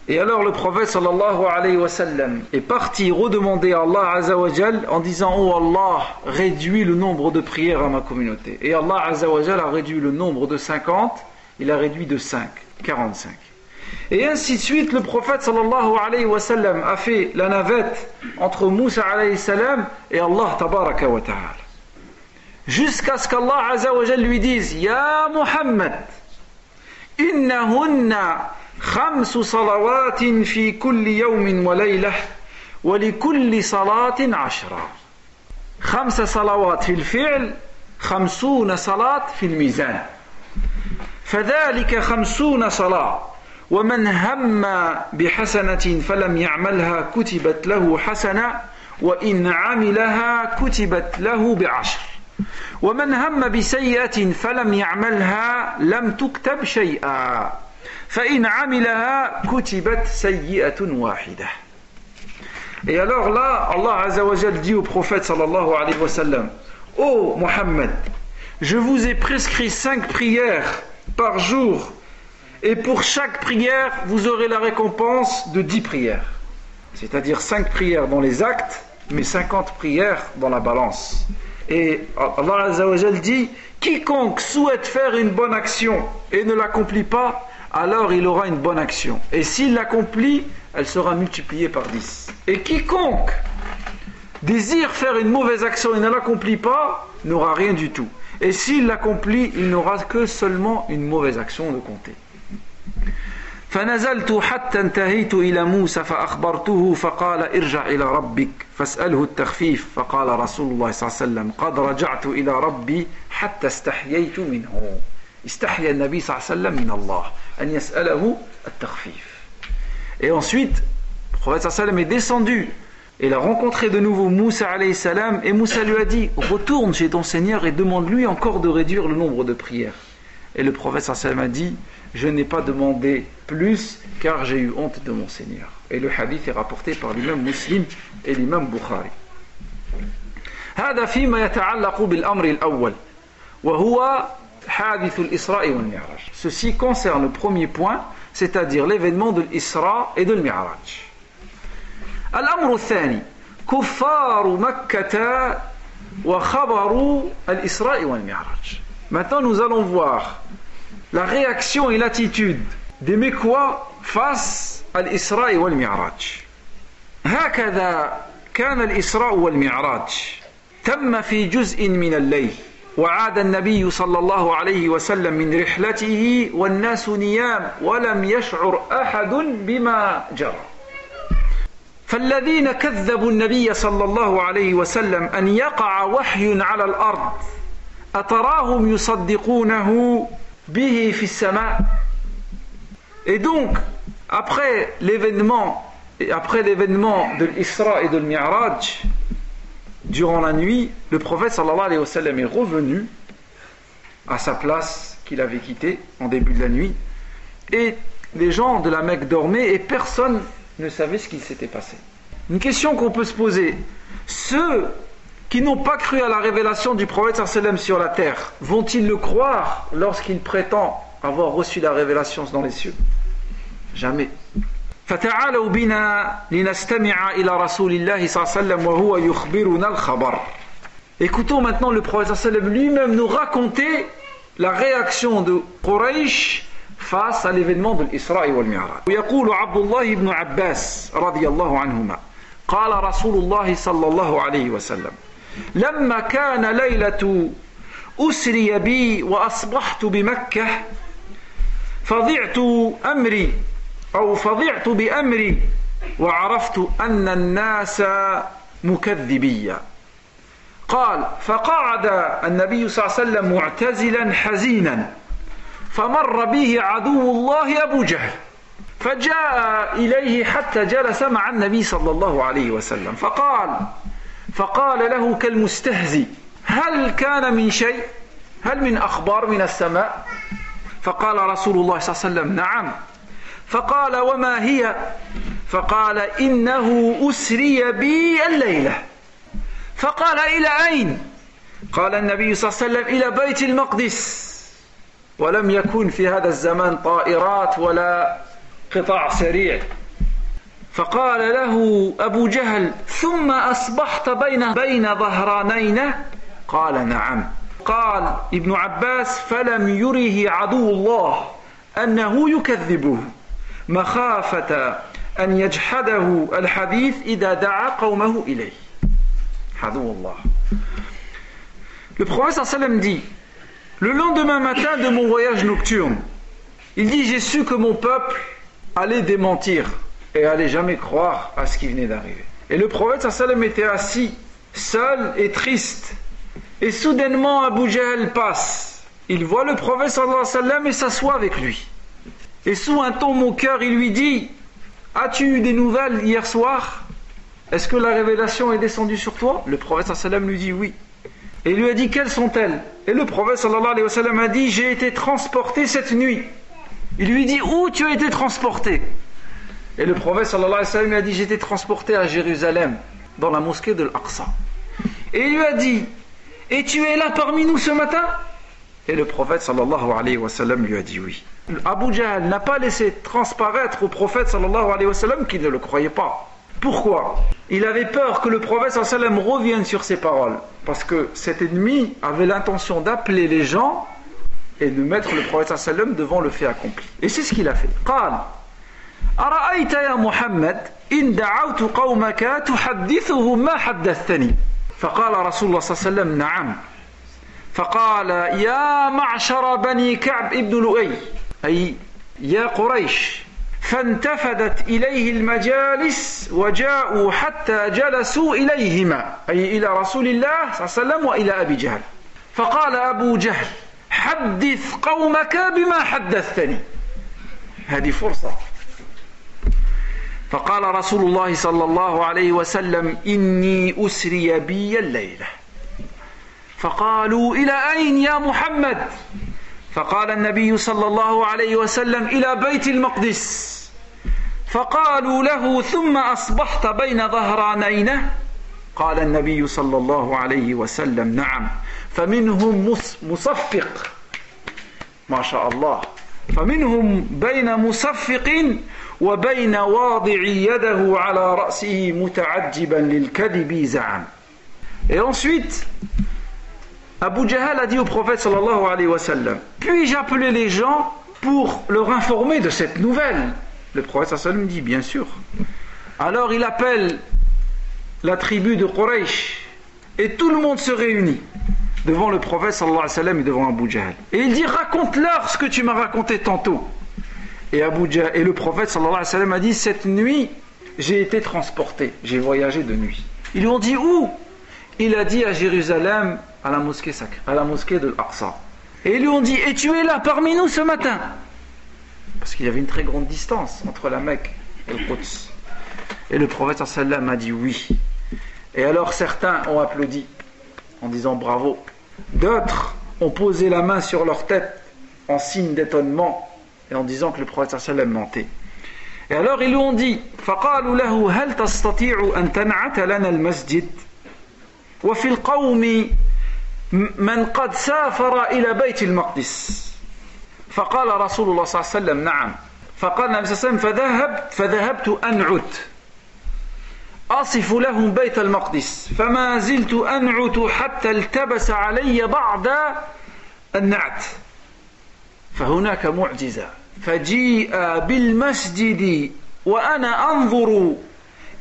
Et alors le prophète sallallahu alayhi wa sallam est parti redemander à Allah azza wa jal en disant, oh Allah, réduis le nombre de prières à ma communauté. Et Allah azza wa jal a réduit le nombre de cinquante, il a réduit de cinq, quarante-cinq. Et ainsi de suite, le prophète sallallahu alayhi wa sallam a fait la navette entre Moussa alayhi salam et Allah tabaraka wa ta'ala, jusqu'à ce qu'Allah azza wa jal lui dise, ya Muhammad, innahunna خمس صلوات في كل يوم وليلة ولكل صلاة عشرة. خمس صلوات في الفعل، خمسون صلاة في الميزان، فذلك خمسون صلاة. ومن هم بحسنة فلم يعملها كتبت له حسنة وإن عملها كتبت له بعشر ومن هم بسيئة فلم يعملها لم تكتب شيئا فإن عملها كتبت سيئة واحدة. Et alors là, Allah azza wa jal dit au prophète sallallahu alayhi wa sallam, ô Muhammad, je vous ai prescrit cinq prières par jour, et pour chaque prière, vous aurez la récompense de dix prières. C'est-à-dire cinq prières dans les actes, mais cinquante prières dans la balance. Et Allah azza wa jal dit, quiconque souhaite faire une bonne action et ne l'accomplit pas, alors il aura une bonne action. Et s'il l'accomplit, elle sera multipliée par dix. Et quiconque désire faire une mauvaise action et ne l'accomplit pas, n'aura rien du tout. Et s'il l'accomplit, il n'aura que seulement une mauvaise action de compter. فَنَزَلْتُ حَتَّى انْتَهَيْتُ إِلَى مُوسَى فَأَخْبَرْتُهُ فَقَالَ إِرْجَعْ إِلَى رَبِّكَ فَاسْأَلْهُ التَّخْفِيفَ فَقَالَ رَسُولُ اللَّهِ صَلَّى اللَّهُ عَلَيْهِ وَسَلَّمَ قَدْ رَجَعْتُ إِلَى رَبِّي حَتَّى اسْتَحْيَيْتُ مِنْهُ استحيا النبي صلى الله عليه وسلم من الله أن يسأله التخفيف. Et ensuite, le prophète صلى الله عليه وسلم est descendu et il a rencontré de nouveau Moussa alayhi salam, et Moussa lui a dit, retourne chez ton Seigneur et demande-lui encore de réduire le nombre de prières. Et le prophète صلى الله عليه وسلم a dit, je n'ai pas demandé plus car j'ai eu honte de mon Seigneur. Et le hadith est rapporté par l'imam Muslim et l'imam Bukhari. هذا فيما يتعلق بالأمر الأول وهو Ceci concerne le premier point, c'est-à-dire l'événement de l'Isra et de l'Mi'raj. Al-amru thani, kuffaru makkata wa khabaru al-Isra wa al-Mi'raj. Maintenant, nous allons voir la réaction et l'attitude des Mecquois face à l'Isra et al-Mi'raj. هكذا كان الإسراء والمعراج تم في جزء من الليل وعاد النبي صلى الله عليه وسلم من رحلته والناس نيام ولم يشعر أحد بما جرى. فالذين كذبوا النبي صلى الله عليه وسلم أن يقع وحي على الأرض أتراهم يصدقونه به في السماء. Et donc, après l'événement, après l'événement de l'Isra et de l'Mi'raj, durant la nuit, le prophète sallallahu alayhi wa sallam est revenu à sa place qu'il avait quittée en début de la nuit, et les gens de la Mecque dormaient et personne ne savait ce qui s'était passé. Une question qu'on peut se poser, ceux qui n'ont pas cru à la révélation du prophète sallallahu alayhi wa sallam sur la terre, vont-ils le croire lorsqu'il prétend avoir reçu la révélation dans les cieux? Jamais. فَتَعَالَوْ بِنَا لِنَسْتَمِعَ إِلَى رَسُولِ اللَّهِ صَلَّى اللَّهُ عَلَيْهِ وَسَلَّمَ وَهُوَ يُخْبِرُنَا الْخَبَرَ. Écoutons maintenant le prophète sallallahu alayhi wa sallam lui-même nous raconter la réaction de Quraysh face à l'événement de l'Isra wal-Mi'raj. يقول عبد الله بن عباس رضي الله عنهما قال رسول الله صلى الله عليه وسلم لما كان ليلة أسري بي وأصبحت بمكة فضعت أمري أو فضعت بأمري وعرفت أن الناس مكذبية. قال فقعد النبي صلى الله عليه وسلم معتزلا حزينا فمر به عدو الله أبو جهل فجاء إليه حتى جلس مع النبي صلى الله عليه وسلم فقال فقال له كالمستهزئ هل كان من شيء هل من أخبار من السماء فقال رسول الله صلى الله عليه وسلم نعم فقال وما هي فقال إنه أسري بي الليلة فقال إلى أين قال النبي صلى الله عليه وسلم إلى بيت المقدس ولم يكن في هذا الزمان طائرات ولا قطاع سريع فقال له أبو جهل ثم أصبحت بين بين ظهرانين قال نعم قال ابن عباس فلم يره عدو الله أنه يكذبه مخافة أن يجحده الحديث إذا دعا قومه إليه عدو الله. Le prophète صلى الله عليه وسلم dit: le lendemain matin de mon voyage nocturne, il dit: j'ai su que mon peuple allait démentir et allait jamais croire à ce qui venait d'arriver. Et le prophète صلى الله عليه وسلم était assis, seul et triste. Et soudainement, Abu Jahl passe. Il voit le prophète sallallahu alayhi wa sallam et s'assoit avec lui. Et sous un ton moqueur, il lui dit: as-tu eu des nouvelles hier soir? Est-ce que la révélation est descendue sur toi? Le prophète sallallahu alayhi wa sallam lui dit oui. Et il lui a dit: quelles sont-elles? Et le prophète sallallahu alayhi wa sallam a dit: j'ai été transporté cette nuit. Il lui dit: où tu as été transporté? Et le prophète sallallahu alayhi wa sallam lui a dit: j'ai été transporté à Jérusalem, dans la mosquée de l'Aqsa. Et il lui a dit: et tu es là parmi nous ce matin? Et le prophète sallallahu alayhi wa sallam lui a dit oui. Abu Jahl n'a pas laissé transparaître au prophète sallallahu alayhi wa sallam qu'il ne le croyait pas. Pourquoi? Il avait peur que le prophète sallallahu alayhi wa sallam revienne sur ses paroles. Parce que cet ennemi avait l'intention d'appeler les gens et de mettre le prophète sallallahu alayhi wa sallam devant le fait accompli. Et c'est ce qu'il a fait. قال أرأيت يا محمد إن دعوت قومك تحدثهم ما حدثتني فقال رسول الله صلى الله عليه وسلم نعم فقال يا معشر بني كعب ابن لؤي أي يا قريش فانتفدت إليه المجالس وجاءوا حتى جلسوا إليهما أي إلى رسول الله صلى الله عليه وسلم وإلى أبي جهل فقال أبو جهل حدث قومك بما حدثتني هذه فرصة فقال رسول الله صلى الله عليه وسلم إني أسري بي الليلة فقالوا إلى أين يا محمد فقال النبي صلى الله عليه وسلم إلى بيت المقدس فقالوا له ثم أصبحت بين ظهرانين قال النبي صلى الله عليه وسلم نعم فمنهم مصفق ما شاء الله فمنهم بين مصفق وبين واضع يده على رأسه متعجبا للكذب زعم. Et ensuite, Abu Jahl a dit au prophète sallallahu alayhi wa sallam: puis-je appeler les gens pour leur informer de cette nouvelle? Le prophète sallallahu alayhi wa sallam dit: bien sûr. Alors il appelle la tribu de Quraysh Et tout le monde se réunit devant le prophète sallallahu alayhi wa sallam et devant Abu Jahl. Et il dit, raconte-leur ce que tu m'as raconté tantôt. Et, Abu Jahl, et le prophète sallallahu alayhi wa sallam a dit, cette nuit, j'ai été transporté, j'ai voyagé de nuit. Ils lui ont dit, où? Il a dit, à Jérusalem, à la mosquée sacrée, à la mosquée de l'Aqsa. Et ils lui ont dit, et tu es là parmi nous ce matin? Parce qu'il y avait une très grande distance entre la Mecque et le Quds. Et le prophète sallallahu alayhi wa sallam a dit oui. Et alors certains ont applaudi en disant bravo. D'autres ont posé la main sur leur tête en signe d'étonnement et en disant que le prophète sallallahu alayhi wa sallam mentait. Et alors ils lui ont dit, فَقَالُوا لَهُ هَلْ تَسْتَطِيعُ أَنْ تَنْعَتَ لَنَا الْمَسْجِدِ وَفِي الْقَوْمِ مَنْ قَدْ سَافَرَ إِلَى بَيْتِ الْمَقْدِسِ فَقَالَ رَسُولُ اللَّهِ صَلَّى اللَّهُ عَلَيْهِ وَسَلَّمَ نَعَمْ فَقَالَ النَّبِيُّ صَلَّى اللَّهُ عَلَيْهِ وَسَلَّمَ فَذَهَبْتُ أَنْعُتْ أصف لهم بيت المقدس فما زلت أنعت حتى التبس علي بعض النعت فهناك معجزة فجيء بالمسجد وأنا أنظر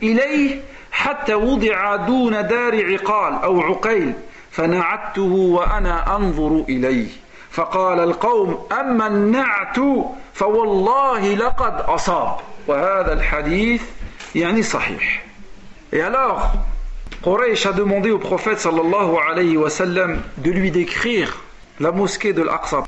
إليه حتى وضع دون دار عقال أو عقيل فنعته وأنا أنظر إليه فقال القوم أما النعت فوالله لقد أصاب وهذا الحديث يعني صحيح. Et alors, Quraysh a demandé au prophète sallallahu alayhi wa sallam de lui décrire la mosquée de l'Aqsa,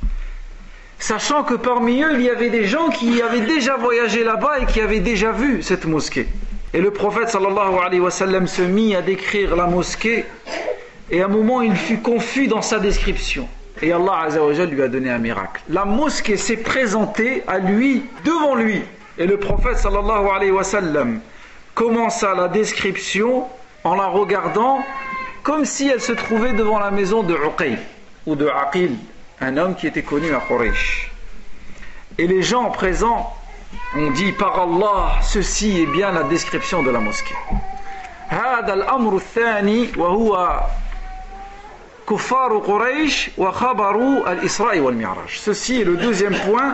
sachant que parmi eux, il y avait des gens qui avaient déjà voyagé là-bas et qui avaient déjà vu cette mosquée. Et le prophète sallallahu alayhi wa sallam se mit à décrire la mosquée, et à un moment, il fut confus dans sa description. Et Allah azza wa jalla lui a donné un miracle. La mosquée s'est présentée à lui, devant lui. Et le prophète sallallahu alayhi wa sallam commença la description en la regardant comme si elle se trouvait devant la maison de Uqayl ou de Aqil, un homme qui était connu à Quraysh. Et les gens présents ont dit, par Allah, ceci est bien la description de la mosquée. هذا الأمر الثاني وهو كفار قريش وخبر الإسراء والمعراج. Ceci est le deuxième point,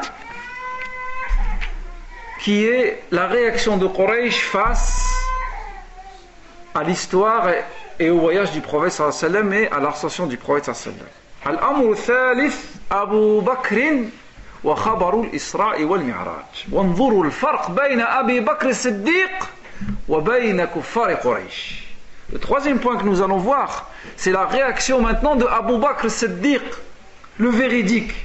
qui est la réaction de Quraysh face à l'histoire et au voyage du prophète sallallahu alayhi wa sallam et à l'ascension du prophète sallallahu alayhi wa sallam. Al-amru thalith Abu Bakr wa khabaru al-Isra' wal-Mi'raj. Wa anzuru al-farq bayna Abi Bakr al-Siddiq wa bayna kuffar Quraysh. Le troisième point que nous allons voir, c'est la réaction maintenant de Abu Bakr al-Siddiq, le véridique,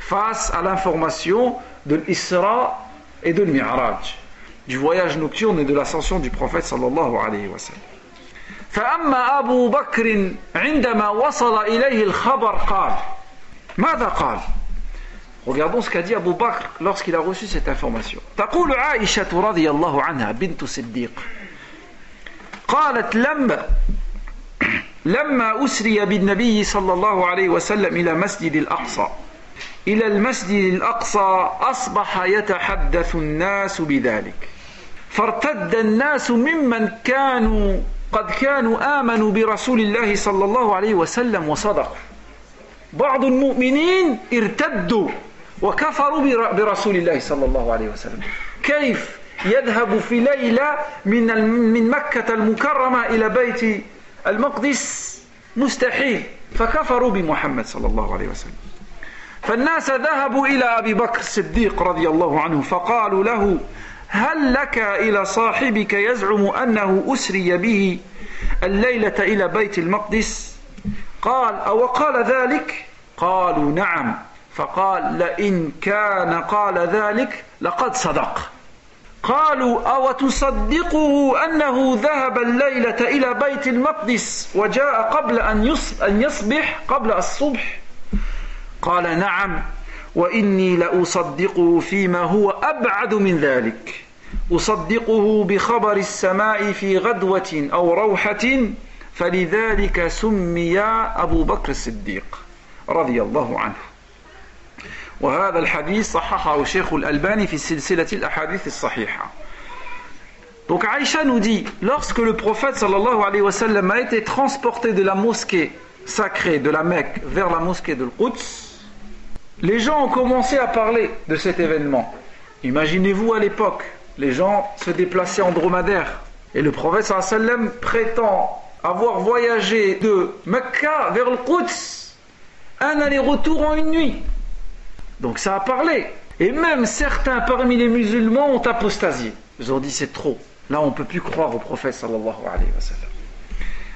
face à l'information de l'Isra' et de l'Mi'raj, du voyage nocturne et de l'ascension du prophète sallallahu alayhi wa sallam. فأما أبو بكر عندما وصل إليه الخبر قال ماذا قال. Regardons ce qu'a dit Abu Bakr lorsqu'il a reçu cette information. تقول عائشة رضي الله عنها بنت صديق قالت لما لما أسري بالنبي صلى الله عليه وسلم إلى مسجد الأقصى إلى المسجد الأقصى أصبح يتحدث الناس بذلك فارتد الناس ممن كانوا قد كانوا آمنوا برسول الله صلى الله عليه وسلم وصدقوا بعض المؤمنين ارتدوا وكفروا برسول الله صلى الله عليه وسلم كيف يذهب في ليلة من من مكة المكرمة إلى بيت المقدس مستحيل فكفروا بمحمد صلى الله عليه وسلم فالناس ذهبوا إلى أبي بكر الصديق رضي الله عنه فقالوا له هل لك إلى صاحبك يزعم أنه أسري به الليلة إلى بيت المقدس قال أو قال ذلك قالوا نعم فقال لئن كان قال ذلك لقد صدق قالوا أو تصدقه أنه ذهب الليلة إلى بيت المقدس وجاء قبل أن يصبح قبل الصبح قال نعم وإني لأصدقه فيما هو أبعد من ذلك أصدقه بخبر السماء في غدوة أو روحة فلذلك سمي أبو بكر الصديق رضي الله عنه وهذا الحديث صححه الشيخ الألباني في سلسلة الأحاديث الصحيحة. Donc Aïcha nous dit, lorsque le prophète sallallahu alayhi wa sallam a été transporté de la mosquée sacrée de la Mecque vers la mosquée de l'Quds, les gens ont commencé à parler de cet événement. Imaginez-vous à l'époque, les gens se déplaçaient en dromadaire. Et le prophète sallallahu alayhi wa sallam prétend avoir voyagé de Mecca vers le Quds, un aller-retour en une nuit. Donc ça a parlé. Et même certains parmi les musulmans ont apostasié. Ils ont dit c'est trop. Là on ne peut plus croire au prophète sallallahu alayhi wa sallam.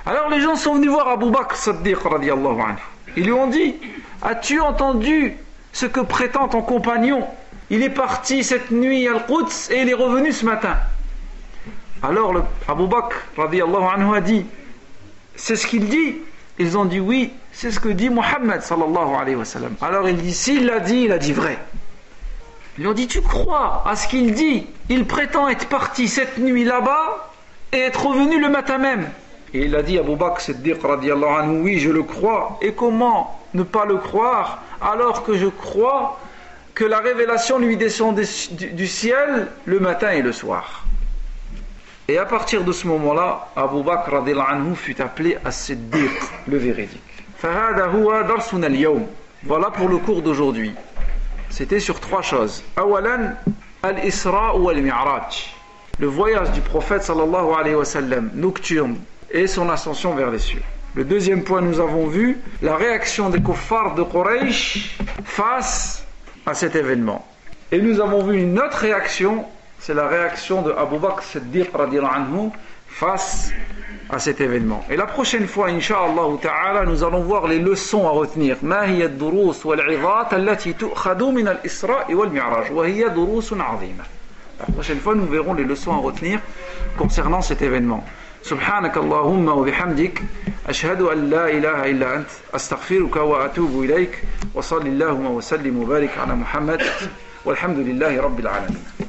Alors les gens sont venus voir Abu Bakr Siddiq radiyallahu anhu. Ils lui ont dit, as-tu entendu ce que prétend ton compagnon? Il est parti cette nuit à Al-Quds et il est revenu ce matin. Alors le, Abu Bakr radiyallahu anhu a dit, c'est ce qu'il dit? Ils ont dit oui, c'est ce que dit Muhammad sallallahu alayhi wa sallam. Alors il dit, s'il l'a dit, il a dit vrai. Ils lui ont dit, tu crois à ce qu'il dit? Il prétend être parti cette nuit là-bas et être revenu le matin même. Et il a dit, Abu Bakr Siddiq radiyallahu anhu, oui, je le crois. Et comment ne pas le croire alors que je crois que la révélation lui descend du, du ciel le matin et le soir. Et à partir de ce moment-là, Abu Bakr radiyallahu anhu fut appelé à Siddiq, le véridique. فَهَذَا هُوَ دَرْسُنَا الْيَوْمِ. Voilà pour le cours d'aujourd'hui. C'était sur trois choses. Awalan, Al-Isra ou Al-Mi'raj. Le voyage du prophète sallallahu alayhi wa sallam, nocturne, et son ascension vers les cieux. Le deuxième point, nous avons vu la réaction des kuffars de Quraysh face à cet événement. Et nous avons vu une autre réaction, c'est la réaction de Abu Bakr Siddiq radiyallahu anhu face à cet événement. Et la prochaine fois, incha'Allah ta'ala, nous allons voir les leçons à retenir. Ma hiya durus wal 'idat allati tu'khadhu min al-Isra wal Mi'raj wa hiya durusun 'azima. La prochaine fois, nous verrons les leçons à retenir concernant cet événement. Subhanak Allahumma wa bihamdik, ashhadu an la ilaha illa ant, astaghfiruka wa atubu ilayk, wa sallallahu wa sallim wa barik ala Muhammad, walhamdulillahi rabbil alamin.